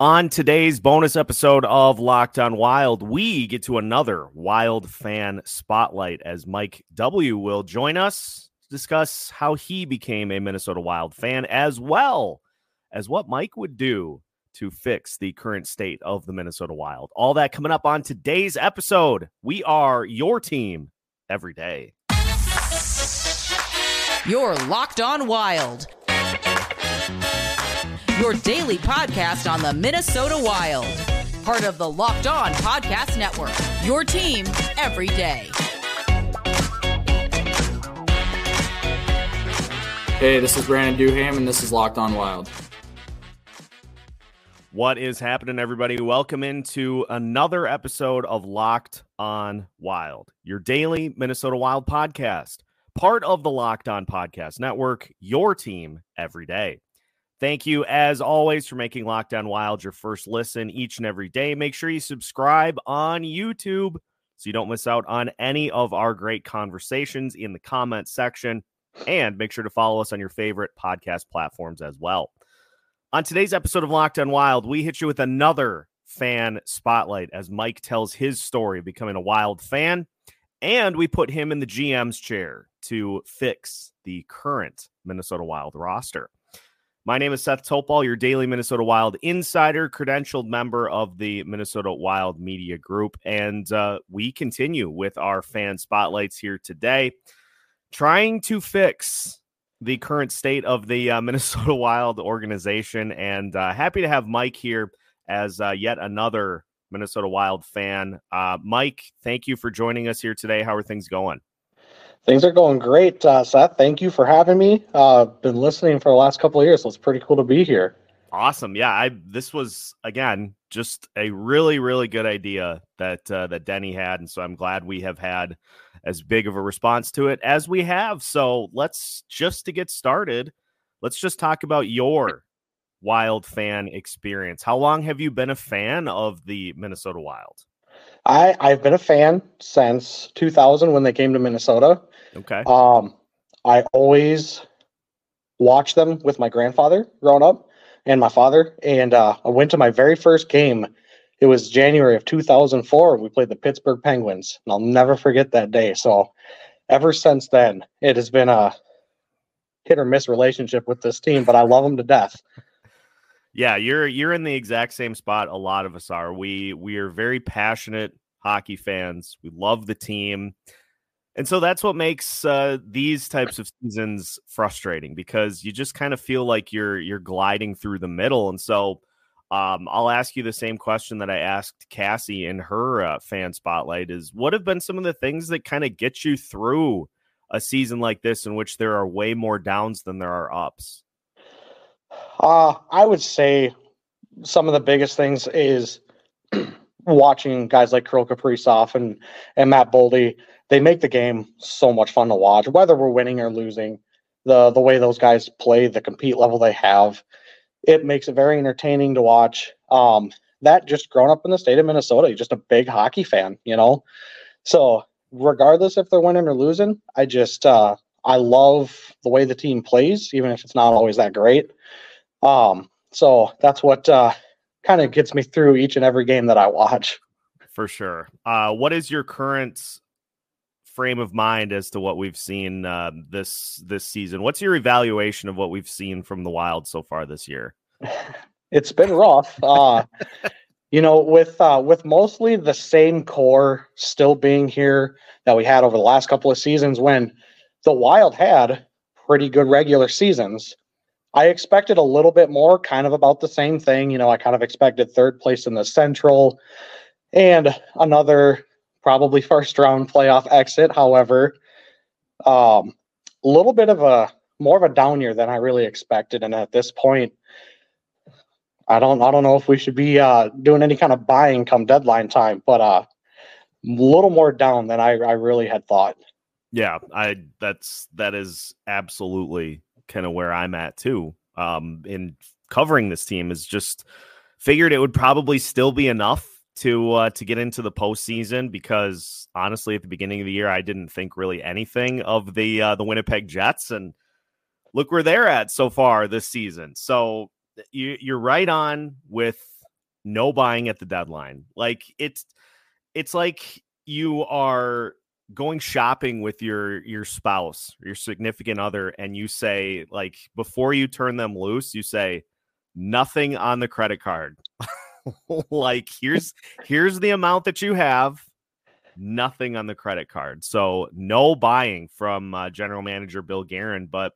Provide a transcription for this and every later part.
On today's bonus episode of Locked On Wild, we get to another Wild fan spotlight as Mike W. will join us to discuss how he became a Minnesota Wild fan, as well as what Mike would do to fix the current state of the Minnesota Wild. All that coming up on today's episode. We are your team every day. You're Locked On Wild, your daily podcast on the Minnesota Wild. Part of the Locked On Podcast Network, your team every day. Hey, this is Brandon Duhamel, and this is Locked On Wild. What is happening, everybody? Welcome into another episode of Locked On Wild, your daily Minnesota Wild podcast. Part of the Locked On Podcast Network, your team every day. Thank you, as always, for making Locked On Wild your first listen each and every day. Make sure you subscribe on YouTube so you don't miss out on any of our great conversations in the comment section. And make sure to follow us on your favorite podcast platforms as well. On today's episode of Locked On Wild, we hit you with another fan spotlight as Mike tells his story of becoming a Wild fan. And we put him in the GM's chair to fix the current Minnesota Wild roster. My name is Seth Topol, your daily Minnesota Wild insider, credentialed member of the Minnesota Wild Media Group. And we continue with our fan spotlights here today, trying to fix the current state of the Minnesota Wild organization. And happy to have Mike here as yet another Minnesota Wild fan. Mike, thank you for joining us here today. How are things going? Things are going great, Seth. Thank you for having me. Been listening for the last couple of years, so it's pretty cool to be here. Awesome. Yeah, this was, again, just a really, really good idea that Denny had, and so I'm glad we have had as big of a response to it as we have. So let's just talk about your Wild fan experience. How long have you been a fan of the Minnesota Wild? I've been a fan since 2000 when they came to Minnesota. Okay. I always watched them with my grandfather growing up and my father. And I went to my very first game. It was January of 2004. We played the Pittsburgh Penguins, and I'll never forget that day. So ever since then, it has been a hit or miss relationship with this team, but I love them to death. Yeah, you're in the exact same spot a lot of us are. We are very passionate hockey fans. We love the team. And so that's what makes these types of seasons frustrating, because you just kind of feel like you're gliding through the middle. And so I'll ask you the same question that I asked Cassie in her fan spotlight is, what have been some of the things that kind of get you through a season like this in which there are way more downs than there are ups? I would say some of the biggest things is watching guys like Kirill Kaprizov and Matt Boldy. They make the game so much fun to watch, whether we're winning or losing. The way those guys play, the compete level they have, it makes it very entertaining to watch. That just growing up in the state of Minnesota, you're just a big hockey fan, you know? So regardless if they're winning or losing, I love the way the team plays, even if it's not always that great. So that's what kind of gets me through each and every game that I watch. For sure. What is your current frame of mind as to what we've seen this season? What's your evaluation of what we've seen from the Wild so far this year? It's been rough. You know, with mostly the same core still being here that we had over the last couple of seasons when the Wild had pretty good regular seasons. I expected a little bit more, kind of about the same thing. You know, I kind of expected third place in the Central and another probably first round playoff exit. However, a little bit of more of a down year than I really expected. And at this point, I don't know if we should be doing any kind of buying come deadline time, but a little more down than I really had thought. Yeah, that is absolutely kind of where I'm at too. In covering this team is just figured it would probably still be enough to get into the postseason, because honestly, at the beginning of the year, I didn't think really anything of the Winnipeg Jets, and look where they're at so far this season. So you're right on with no buying at the deadline. Like it's like you are going shopping with your spouse or your significant other, and you say, like, before you turn them loose, you say nothing on the credit card. Like, here's the amount that you have, nothing on the credit card. So no buying from general manager Bill Guerin. But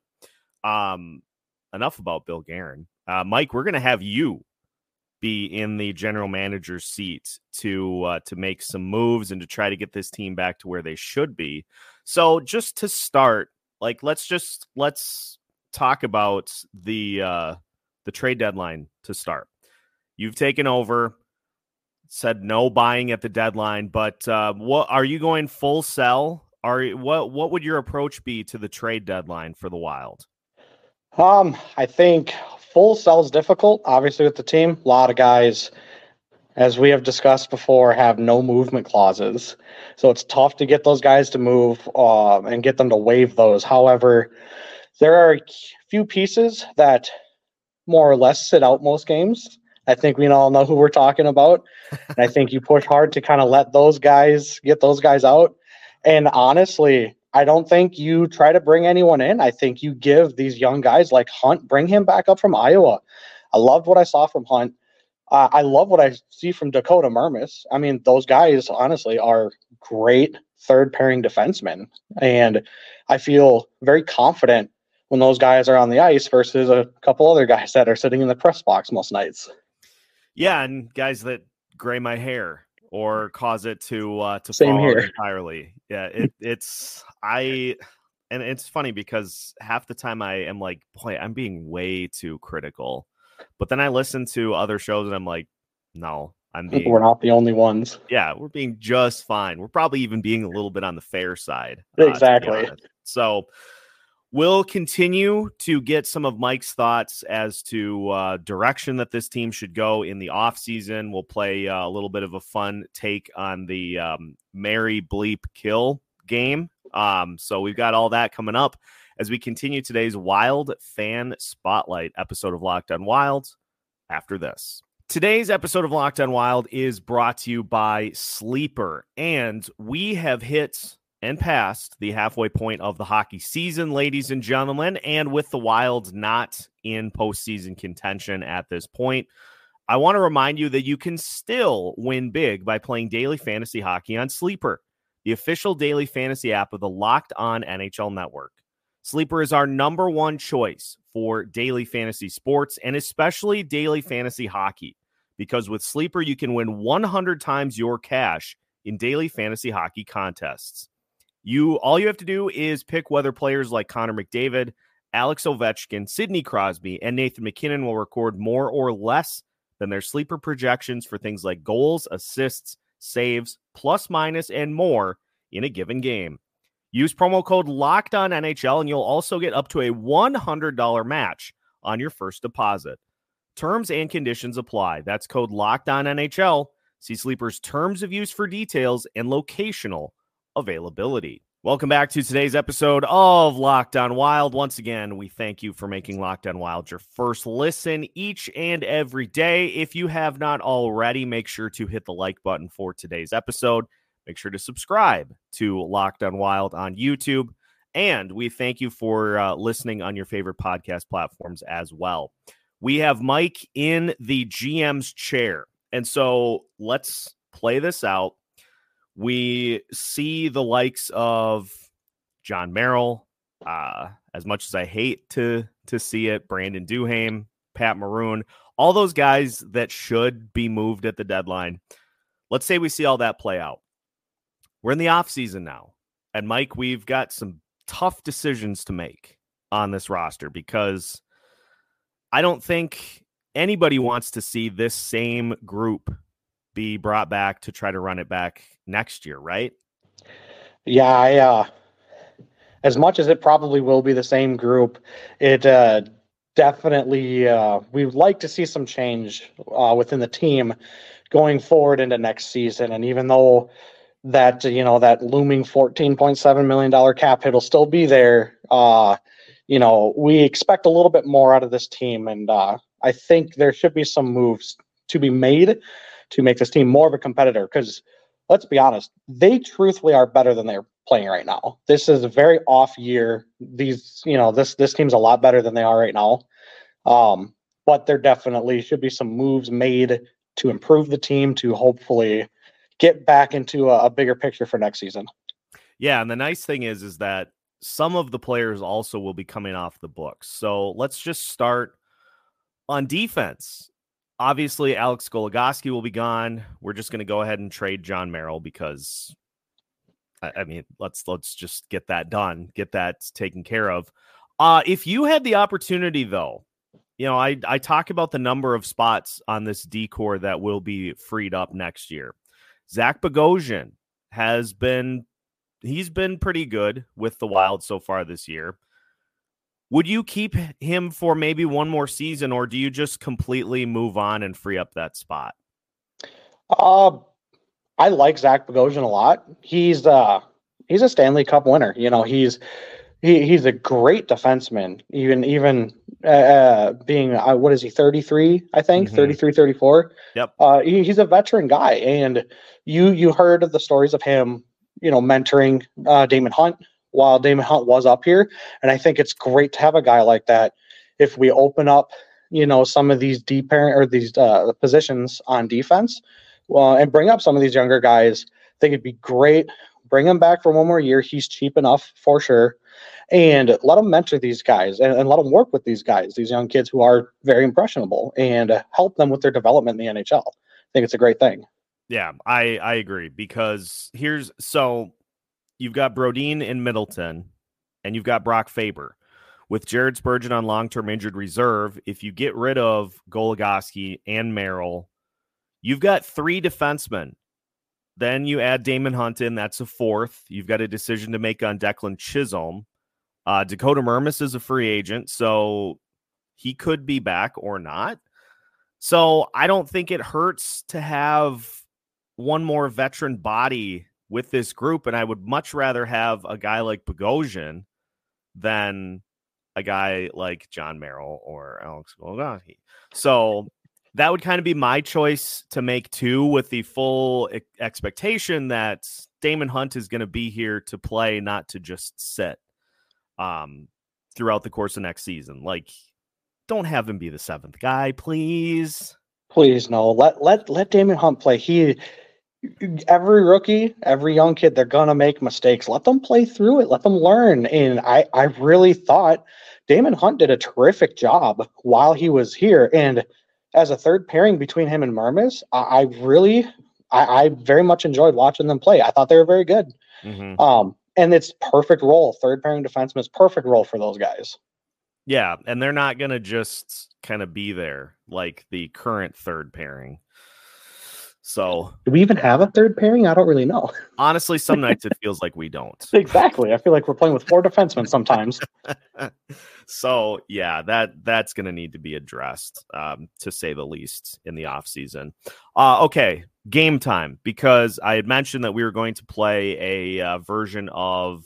enough about Bill Guerin. Mike, we're going to have you be in the general manager's seat to make some moves and to try to get this team back to where they should be. So just to start, like, let's talk about the trade deadline to start. You've taken over, said no buying at the deadline, but what are you going full sell? What would your approach be to the trade deadline for the Wild? I think full sell is difficult, obviously, with the team. A lot of guys, as we have discussed before, have no movement clauses. So it's tough to get those guys to move and get them to waive those. However, there are a few pieces that more or less sit out most games. I think we all know who we're talking about. And I think you push hard to kind of let those guys, get those guys out. And honestly, I don't think you try to bring anyone in. I think you give these young guys like Hunt, bring him back up from Iowa. I loved what I saw from Hunt. I love what I see from Dakota Mermis. I mean, those guys, honestly, are great third-pairing defensemen. And I feel very confident when those guys are on the ice versus a couple other guys that are sitting in the press box most nights. Yeah, and guys that gray my hair or cause it to fall entirely. Yeah, it's funny because half the time I am like, boy, I'm being way too critical. But then I listen to other shows and I'm like, no, we're not the only ones. Yeah, we're being just fine. We're probably even being a little bit on the fair side. Exactly. So we'll continue to get some of Mike's thoughts as to direction that this team should go in the offseason. We'll play a little bit of a fun take on the Mary Bleep Kill game. So we've got all that coming up as we continue today's Wild Fan Spotlight episode of Locked On Wild after this. Today's episode of Locked On Wild is brought to you by Sleeper, and we have hit and past the halfway point of the hockey season, ladies and gentlemen, and with the Wild not in postseason contention at this point, I want to remind you that you can still win big by playing daily fantasy hockey on Sleeper, the official daily fantasy app of the Locked On NHL Network. Sleeper is our number one choice for daily fantasy sports and especially daily fantasy hockey, because with Sleeper, you can win 100 times your cash in daily fantasy hockey contests. All you have to do is pick whether players like Connor McDavid, Alex Ovechkin, Sidney Crosby, and Nathan McKinnon will record more or less than their Sleeper projections for things like goals, assists, saves, plus minus, and more in a given game. Use promo code LOCKEDONNHL and you'll also get up to a $100 match on your first deposit. Terms and conditions apply. That's code LOCKEDONNHL. See Sleeper's terms of use for details and locational availability. Welcome back to today's episode of Locked On Wild. Once again, we thank you for making Locked On Wild your first listen each and every day. If you have not already, make sure to hit the like button for today's episode. Make sure to subscribe to Locked On Wild on YouTube. And we thank you for listening on your favorite podcast platforms as well. We have Mike in the GM's chair. And so let's play this out. We see the likes of John Merrill, as much as I hate to see it, Brandon Duhamel, Pat Maroon, all those guys that should be moved at the deadline. Let's say we see all that play out. We're in the offseason now. And Mike, we've got some tough decisions to make on this roster because I don't think anybody wants to see this same group be brought back to try to run it back next year, right? Yeah, I as much as it probably will be the same group, it definitely we would like to see some change within the team going forward into next season. And even though that, you know, that looming $14.7 million cap hit will still be there, you know, we expect a little bit more out of this team, and I think there should be some moves to be made to make this team more of a competitor. Because let's be honest, they truthfully are better than they're playing right now. This is a very off year. This team's a lot better than they are right now. But there definitely should be some moves made to improve the team to hopefully get back into a bigger picture for next season. Yeah, and the nice thing is that some of the players also will be coming off the books. So let's just start on defense. Obviously, Alex Goligoski will be gone. We're just going to go ahead and trade John Merrill because, I mean, let's just get that done, get that taken care of. If you had the opportunity, though, you know, I talk about the number of spots on this decor that will be freed up next year. Zach Bogosian he's been pretty good with the Wild so far this year. Would you keep him for maybe one more season, or do you just completely move on and free up that spot? I like Zach Bogosian a lot. He's a Stanley Cup winner. You know, he's a great defenseman. Even being, what is he, 33? I think 33, 34. Yep. He's a veteran guy, and you heard of the stories of him, you know, mentoring Damon Hunt while Damon Hunt was up here. And I think it's great to have a guy like that. If we open up, you know, some of these positions on defense, well, and bring up some of these younger guys, I think it'd be great. Bring him back for one more year. He's cheap enough for sure. And let him mentor these guys and let him work with these guys, these young kids who are very impressionable, and help them with their development in the NHL. I think it's a great thing. Yeah, I agree, because you've got Brodine in Middleton, and you've got Brock Faber. With Jared Spurgeon on long-term injured reserve, if you get rid of Goligoski and Merrill, you've got three defensemen. Then you add Damon Hunt in, that's a fourth. You've got a decision to make on Declan Chisholm. Dakota Mermis is a free agent, so he could be back or not. So I don't think it hurts to have one more veteran body with this group, and I would much rather have a guy like Bogosian than a guy like John Merrill or Alex Goligoski. So that would kind of be my choice to make too, with the full expectation that Damon Hunt is going to be here to play, not to just sit throughout the course of next season. Like, don't have him be the seventh guy, please. Please, no. Let Damon Hunt play. Every rookie, every young kid, they're going to make mistakes. Let them play through it. Let them learn. And I really thought Damon Hunt did a terrific job while he was here. And as a third pairing between him and Mermis, I very much enjoyed watching them play. I thought they were very good. Mm-hmm. And it's perfect role. Third pairing defenseman is perfect role for those guys. Yeah, and they're not going to just kind of be there like the current third pairing. So, do we even have a third pairing? I don't really know. Honestly, some nights it feels like we don't. Exactly. I feel like we're playing with four defensemen sometimes. So, yeah, that's going to need to be addressed, to say the least, in the offseason. Okay, game time, because I had mentioned that we were going to play a version of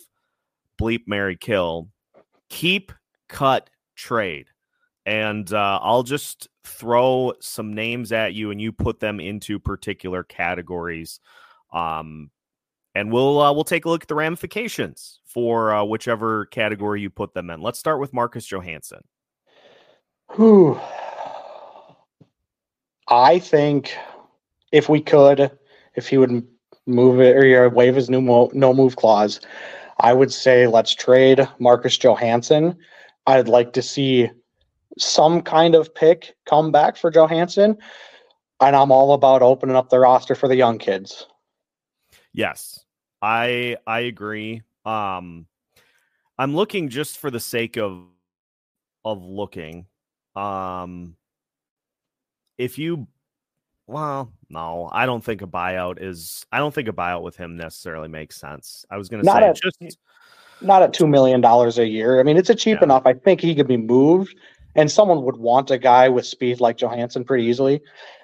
Bleep, Marry, Kill. Keep, cut, trade. And I'll just throw some names at you, and you put them into particular categories. And we'll take a look at the ramifications for whichever category you put them in. Let's start with Marcus Johansson. Whew. I think if we could, if he would move it or waive his new no-move clause, I would say let's trade Marcus Johansson. I'd like to see some kind of pick come back for Johansson, and I'm all about opening up the roster for the young kids. Yes, I agree. I'm looking just for the sake of looking. I don't think a buyout with him necessarily makes sense. I was going to say not at $2 million a year. I mean, it's a cheap enough. I think he could be moved. And someone would want a guy with speed like Johansson pretty easily.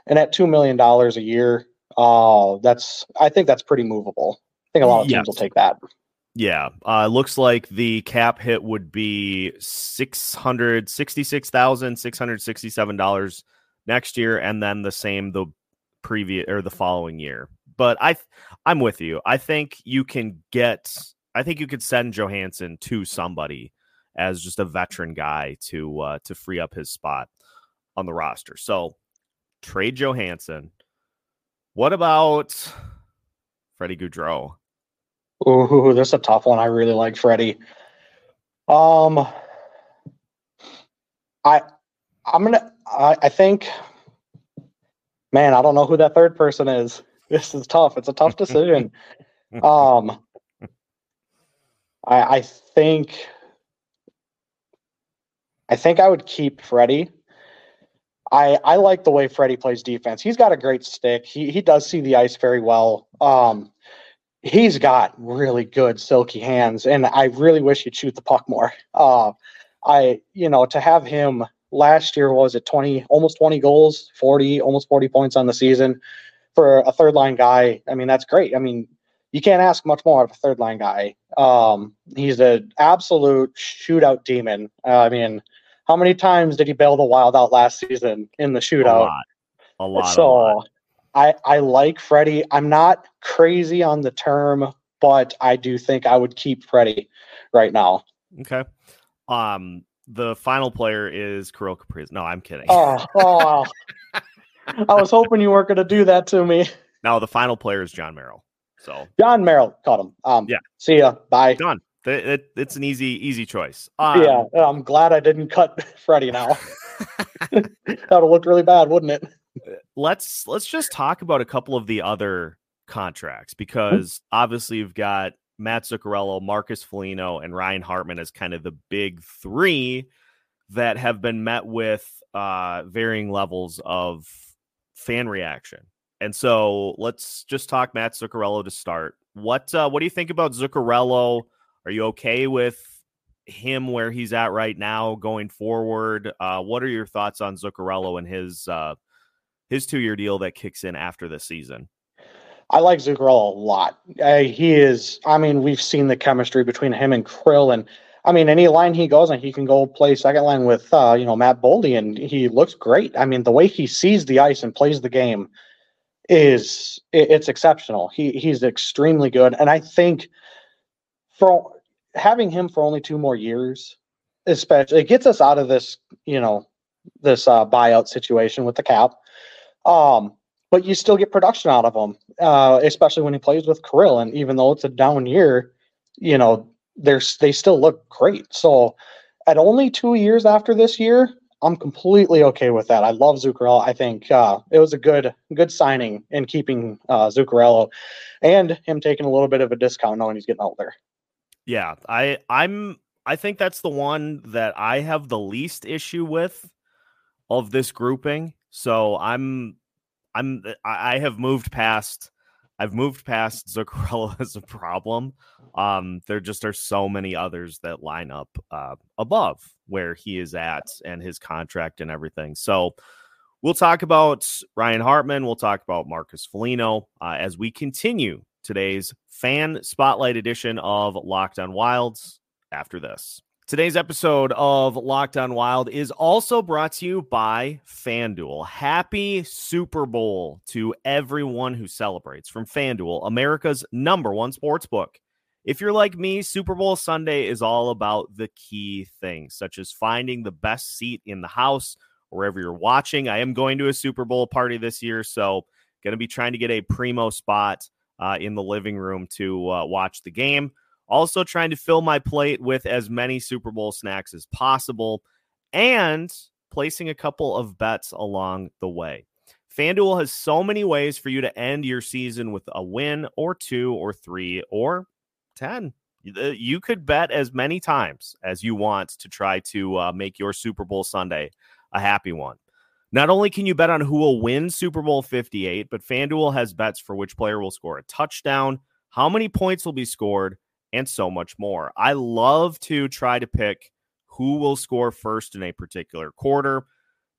And at $2 million a year, I think that's pretty movable. I think a lot of teams will take that. Yeah. Looks like the cap hit would be $666,667 next year, and then the same the previous or the following year. But I'm with you. I think you could send Johansson to somebody as just a veteran guy to free up his spot on the roster. So trade Johansson. What about Freddie Goudreau? Ooh, that's a tough one. I really like Freddie. I don't know who that third person is. This is tough. It's a tough decision. I think I would keep Freddie. I like the way Freddie plays defense. He's got a great stick. He does see the ice very well. He's got really good silky hands, and I really wish he'd shoot the puck more. To have him last year, what was it, almost 20 goals, almost 40 points on the season for a third line guy. I mean, that's great. I mean, you can't ask much more of a third line guy. He's an absolute shootout demon. I mean, how many times did he bail the Wild out last season in the shootout? A lot. I like Freddie. I'm not crazy on the term, but I do think I would keep Freddie right now. Okay. The final player is Kirill Kaprizov. No, I'm kidding. Oh. I was hoping you weren't going to do that to me. No, the final player is John Merrill. So John Merrill, caught him. Yeah. See ya. Bye. John. It's an easy choice. Yeah. I'm glad I didn't cut Freddie now. That would have looked really bad, wouldn't it? Let's just talk about a couple of the other contracts, because obviously you've got Matt Zuccarello, Marcus Foligno, and Ryan Hartman as kind of the big three that have been met with varying levels of fan reaction. And so let's just talk Matt Zuccarello to start. What do you think about Zuccarello? Are you okay with him where he's at right now going forward? What are your thoughts on Zuccarello and his two-year deal that kicks in after this season? I like Zuccarello a lot. We've seen the chemistry between him and Krill, and I mean, any line he goes on, he can go play second line with, Matt Boldy, and he looks great. I mean, the way he sees the ice and plays the game it's exceptional. He's extremely good. And I think for having him for only 2 more years, especially, it gets us out of this, this buyout situation with the cap. But you still get production out of him, especially when he plays with Kirill. And even though it's a down year, they still look great. So at only 2 years after this year, I'm completely okay with that. I love Zuccarello. I think it was a good signing in keeping Zuccarello, and him taking a little bit of a discount knowing he's getting older. Yeah, I think that's the one that I have the least issue with of this grouping. So I've moved past Zuccarello as a problem. There just are so many others that line up above where he is at and his contract and everything. So we'll talk about Ryan Hartman. We'll talk about Marcus Foligno as we continue today's fan spotlight edition of Locked On Wilds after this. Today's episode of Locked On Wild is also brought to you by FanDuel. Happy Super Bowl to everyone who celebrates from FanDuel, America's #1 sportsbook. If you're like me, Super Bowl Sunday is all about the key things, such as finding the best seat in the house or wherever you're watching. I am going to a Super Bowl party this year, so going to be trying to get a primo spot in the living room to watch the game. Also trying to fill my plate with as many Super Bowl snacks as possible and placing a couple of bets along the way. FanDuel has so many ways for you to end your season with a win or 2 or 3 or 10. You could bet as many times as you want to try to make your Super Bowl Sunday a happy one. Not only can you bet on who will win Super Bowl 58, but FanDuel has bets for which player will score a touchdown, how many points will be scored, and so much more. I love to try to pick who will score first in a particular quarter,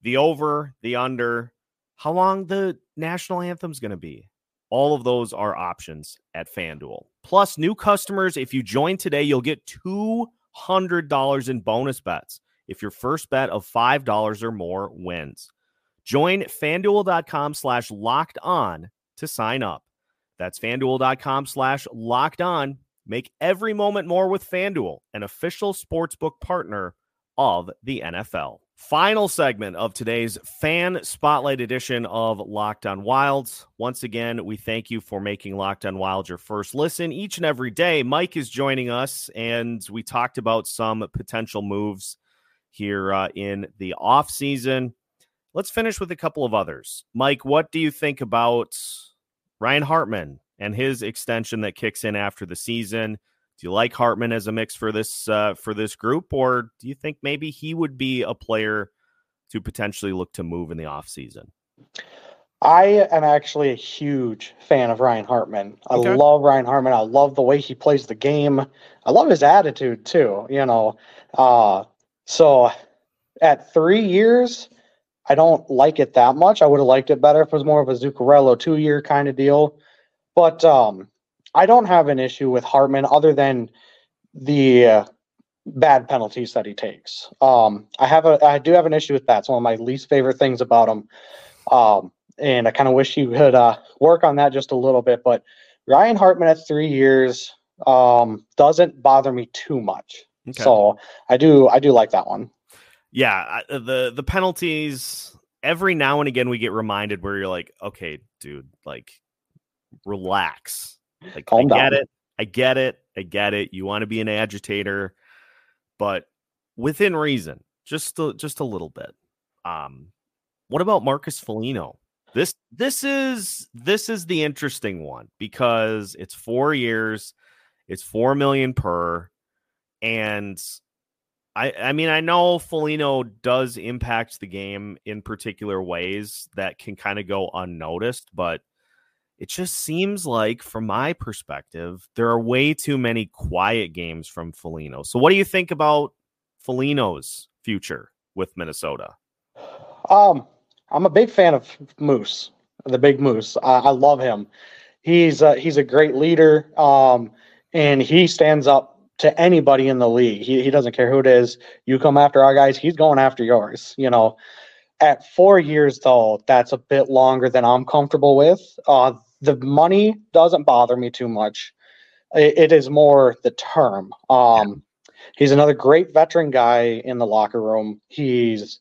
the over, the under, how long the national anthem's going to be. All of those are options at FanDuel. Plus, new customers, if you join today, you'll get $200 in bonus bets if your first bet of $5 or more wins. Join FanDuel.com/LockedOn to sign up. That's FanDuel.com/LockedOn. Make every moment more with FanDuel, an official sportsbook partner of the NFL. Final segment of today's Fan Spotlight edition of Locked On Wilds. Once again, we thank you for making Locked On Wild your first listen each and every day. Mike is joining us, and we talked about some potential moves here in the offseason. Let's finish with a couple of others. Mike, what do you think about Ryan Hartman and his extension that kicks in after the season? Do you like Hartman as a mix for this group, or do you think maybe he would be a player to potentially look to move in the offseason? I am actually a huge fan of Ryan Hartman. I love Ryan Hartman. I love the way he plays the game. I love his attitude too, you know. So at 3 years, I don't like it that much. I would have liked it better if it was more of a Zuccarello 2-year kind of deal. But I don't have an issue with Hartman other than the bad penalties that he takes. I do have an issue with that. It's one of my least favorite things about him. And I kind of wish he could work on that just a little bit. But Ryan Hartman at 3 years doesn't bother me too much. Okay. So I do like that one. Yeah, the penalties, every now and again we get reminded where you're like, okay, dude, like, relax. Like, I get it. You want to be an agitator, but within reason, just a little bit. What about Marcus Foligno? This is the interesting one because it's 4 years, it's $4 million per, and I mean, I know Foligno does impact the game in particular ways that can kind of go unnoticed, but it just seems like, from my perspective, there are way too many quiet games from Foligno. So what do you think about Foligno's future with Minnesota? I'm a big fan of Moose, the Big Moose. I love him. He's a great leader, and he stands up to anybody in the league. He doesn't care who it is. You come after our guys, he's going after yours, you know. At 4 years, though, that's a bit longer than I'm comfortable with. The money doesn't bother me too much. It is more the term. He's another great veteran guy in the locker room. He's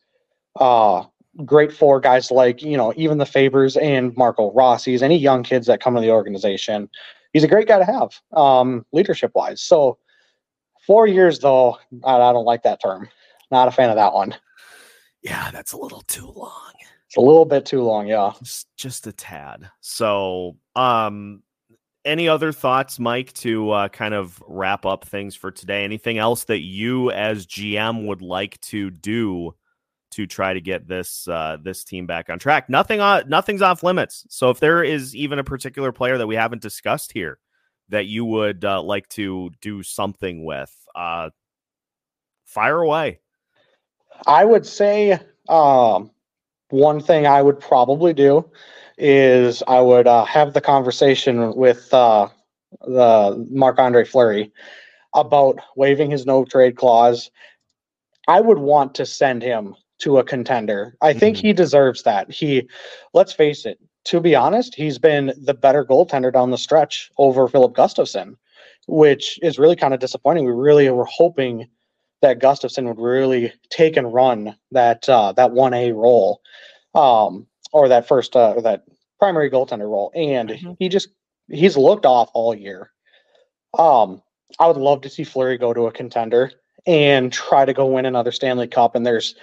great for guys like, you know, even the Fabers and Marco Rossi's, any young kids that come to the organization. He's a great guy to have, leadership-wise. So, 4 years, though, I don't like that term. Not a fan of that one. Yeah, that's a little too long. It's a little bit too long, yeah. Just a tad. So, any other thoughts, Mike, to kind of wrap up things for today? Anything else that you as GM would like to do to try to get this team back on track? Nothing's off limits. So if there is even a particular player that we haven't discussed here that you would like to do something with, fire away. I would say one thing I would probably do is I would have the conversation with the Marc-Andre Fleury about waiving his no-trade clause. I would want to send him to a contender. I think he deserves that. Let's face it, to be honest, he's been the better goaltender down the stretch over Filip Gustavsson, which is really kind of disappointing. We really were hoping that Gustavsson would really take and run that 1A role, or that first that primary goaltender role, and he's looked off all year. I would love to see Fleury go to a contender and try to go win another Stanley Cup. And there's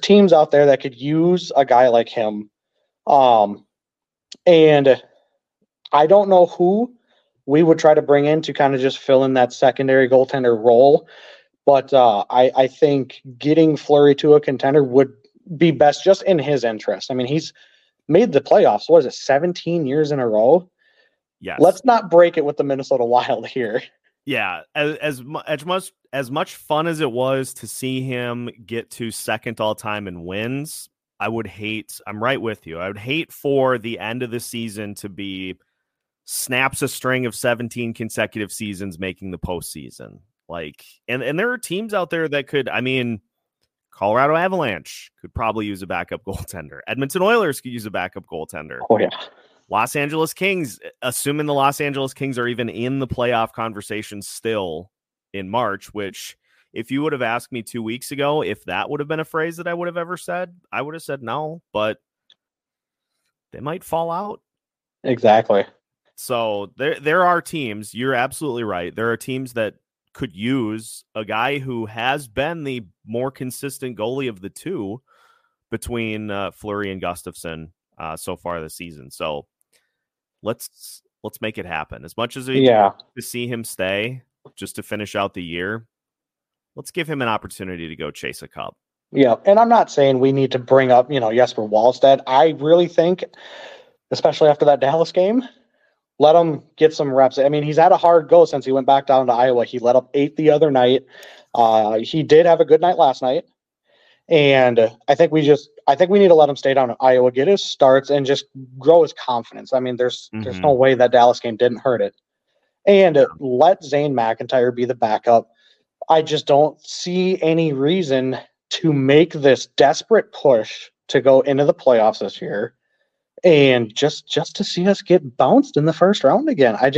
teams out there that could use a guy like him. And I don't know who we would try to bring in to kind of just fill in that secondary goaltender role. But I think getting Fleury to a contender would be best just in his interest. I mean, he's made the playoffs, 17 years in a row? Yes. Let's not break it with the Minnesota Wild here. Yeah, as much fun as it was to see him get to second all-time in wins, I'm right with you. I would hate for the end of the season to be snaps a string of 17 consecutive seasons making the postseason. Like, and there are teams out there that could, I mean, Colorado Avalanche could probably use a backup goaltender. Edmonton Oilers could use a backup goaltender. Oh, yeah. Los Angeles Kings, assuming the Los Angeles Kings are even in the playoff conversation still in March, which if you would have asked me 2 weeks ago, if that would have been a phrase that I would have ever said, I would have said no, but they might fall out. Exactly. So there are teams, you're absolutely right. There are teams that could use a guy who has been the more consistent goalie of the two between Fleury and Gustavsson so far this season. So let's make it happen. As much as we to see him stay just to finish out the year, let's give him an opportunity to go chase a cup. Yeah, and I'm not saying we need to bring up, Jesper Wallstedt. I really think, especially after that Dallas game, let him get some reps. I mean, he's had a hard go since he went back down to Iowa. He let up 8 the other night. He did have a good night last night. And I think we need to let him stay down at Iowa, get his starts, and just grow his confidence. I mean, there's no way that Dallas game didn't hurt it. And let Zane McIntyre be the backup. I just don't see any reason to make this desperate push to go into the playoffs this year and just to see us get bounced in the first round again. I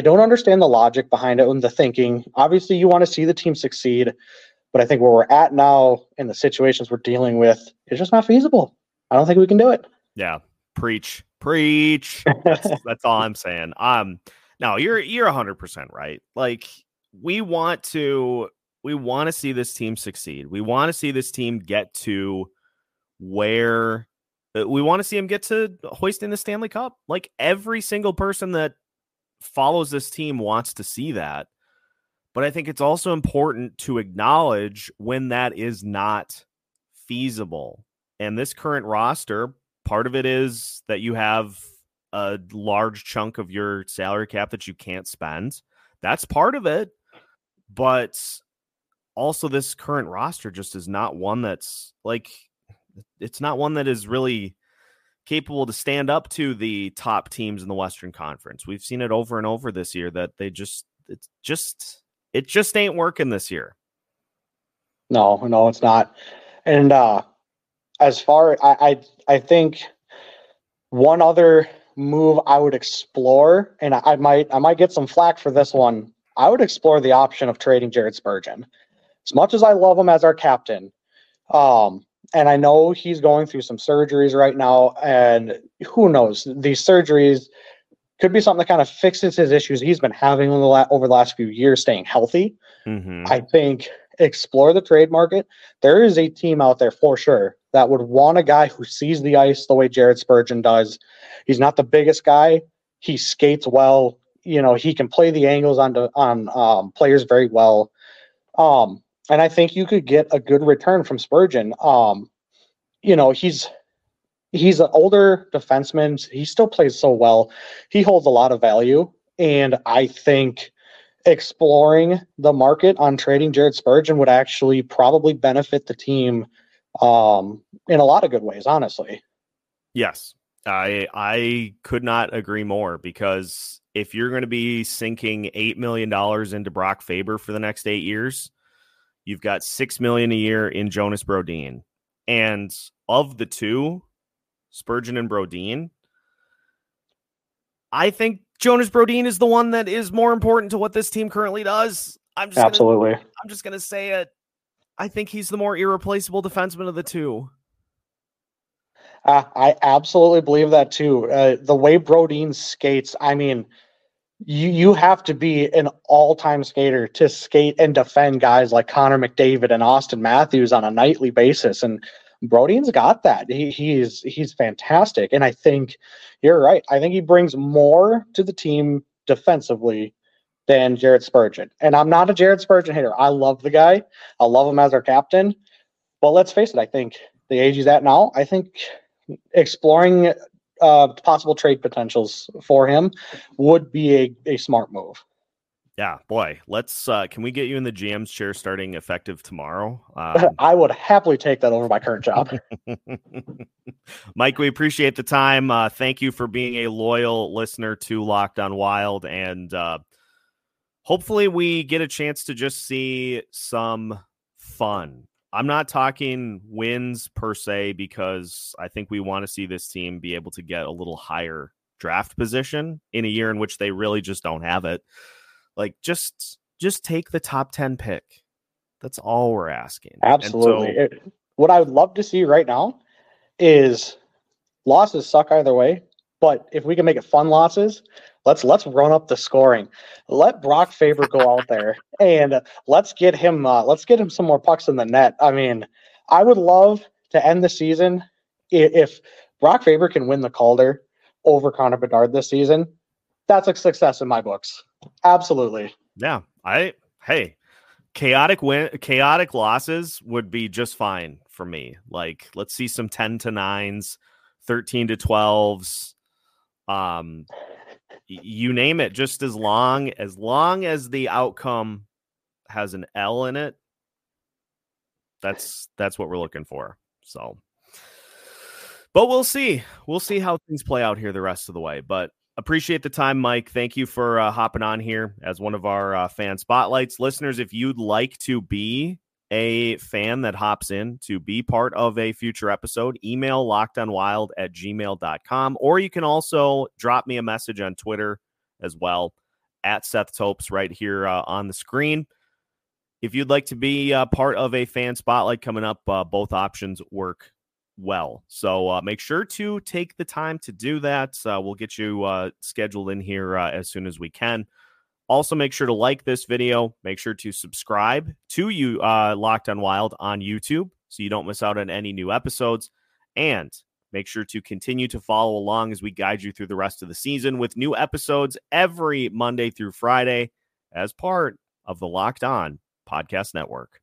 don't understand the logic behind it and the thinking. Obviously, you want to see the team succeed. But I think where we're at now and the situations we're dealing with is just not feasible. I don't think we can do it. Yeah. Preach. That's all I'm saying. No, you're 100% right. Like we want to see this team succeed. We want to see this team get to where we want to see them get to hoisting the Stanley Cup. Like every single person that follows this team wants to see that. But I think it's also important to acknowledge when that is not feasible. And this current roster, part of it is that you have a large chunk of your salary cap that you can't spend. That's part of it. But also this current roster just is not one that's like, it's not one that is really capable to stand up to the top teams in the Western Conference. We've seen it over and over this year that they just, it just ain't working this year. No, it's not. And as far, I think one other move I would explore, and I might get some flack for this one. I would explore the option of trading Jared Spurgeon. As much as I love him as our captain, and I know he's going through some surgeries right now, and who knows, these surgeries could be something that kind of fixes his issues he's been having over the last few years, staying healthy. Mm-hmm. I think explore the trade market. There is a team out there for sure that would want a guy who sees the ice the way Jared Spurgeon does. He's not the biggest guy. He skates well. He can play the angles on players very well. And I think you could get a good return from Spurgeon. He's an older defenseman. He still plays so well. He holds a lot of value. And I think exploring the market on trading Jared Spurgeon would actually probably benefit the team in a lot of good ways, honestly. Yes, I could not agree more, because if you're going to be sinking $8 million into Brock Faber for the next 8 years, you've got $6 million a year in Jonas Brodine. And of the two, Spurgeon and Brodine, I think Jonas Brodine is the one that is more important to what this team currently does. I'm just gonna say it. I think he's the more irreplaceable defenseman of the two. I absolutely believe that too. The way Brodine skates, I mean, you have to be an all-time skater to skate and defend guys like Connor McDavid and Austin Matthews on a nightly basis, and Brodine's got that. He's fantastic. And I think you're right. I think he brings more to the team defensively than Jared Spurgeon. And I'm not a Jared Spurgeon hater. I love the guy. I love him as our captain. But let's face it, I think the age he's at now, I think exploring possible trade potentials for him would be a smart move. Yeah, boy, let's can we get you in the GM's chair starting effective tomorrow? I would happily take that over my current job. Mike, we appreciate the time. Thank you for being a loyal listener to Locked On Wild. And hopefully we get a chance to just see some fun I'm not talking wins per se, because I think we want to see this team be able to get a little higher draft position in a year in which they really just don't have it. Like, just take the top 10 pick. That's all we're asking. Absolutely. So, what I would love to see right now is losses suck either way, but if we can make it fun losses, let's run up the scoring. Let Brock Faber go out there and let's get him some more pucks in the net. I mean, I would love to end the season if Brock Faber can win the Calder over Connor Bedard this season. That's a success in my books. Absolutely. Yeah. Chaotic losses would be just fine for me. Like, let's see some 10-9s, 13-12s. You name it, just as long as the outcome has an L in it. That's what we're looking for. So, but we'll see how things play out here the rest of the way, but appreciate the time, Mike. Thank you for hopping on here as one of our fan spotlights. Listeners, if you'd like to be a fan that hops in to be part of a future episode, email lockedonwild@gmail.com, or you can also drop me a message on Twitter as well, @SethTopes, right here on the screen. If you'd like to be part of a fan spotlight coming up, both options work well. So make sure to take the time to do that. We'll get you scheduled in here as soon as we can. Also, make sure to like this video. Make sure to subscribe to Locked On Wild on YouTube so you don't miss out on any new episodes. And make sure to continue to follow along as we guide you through the rest of the season with new episodes every Monday through Friday as part of the Locked On Podcast Network.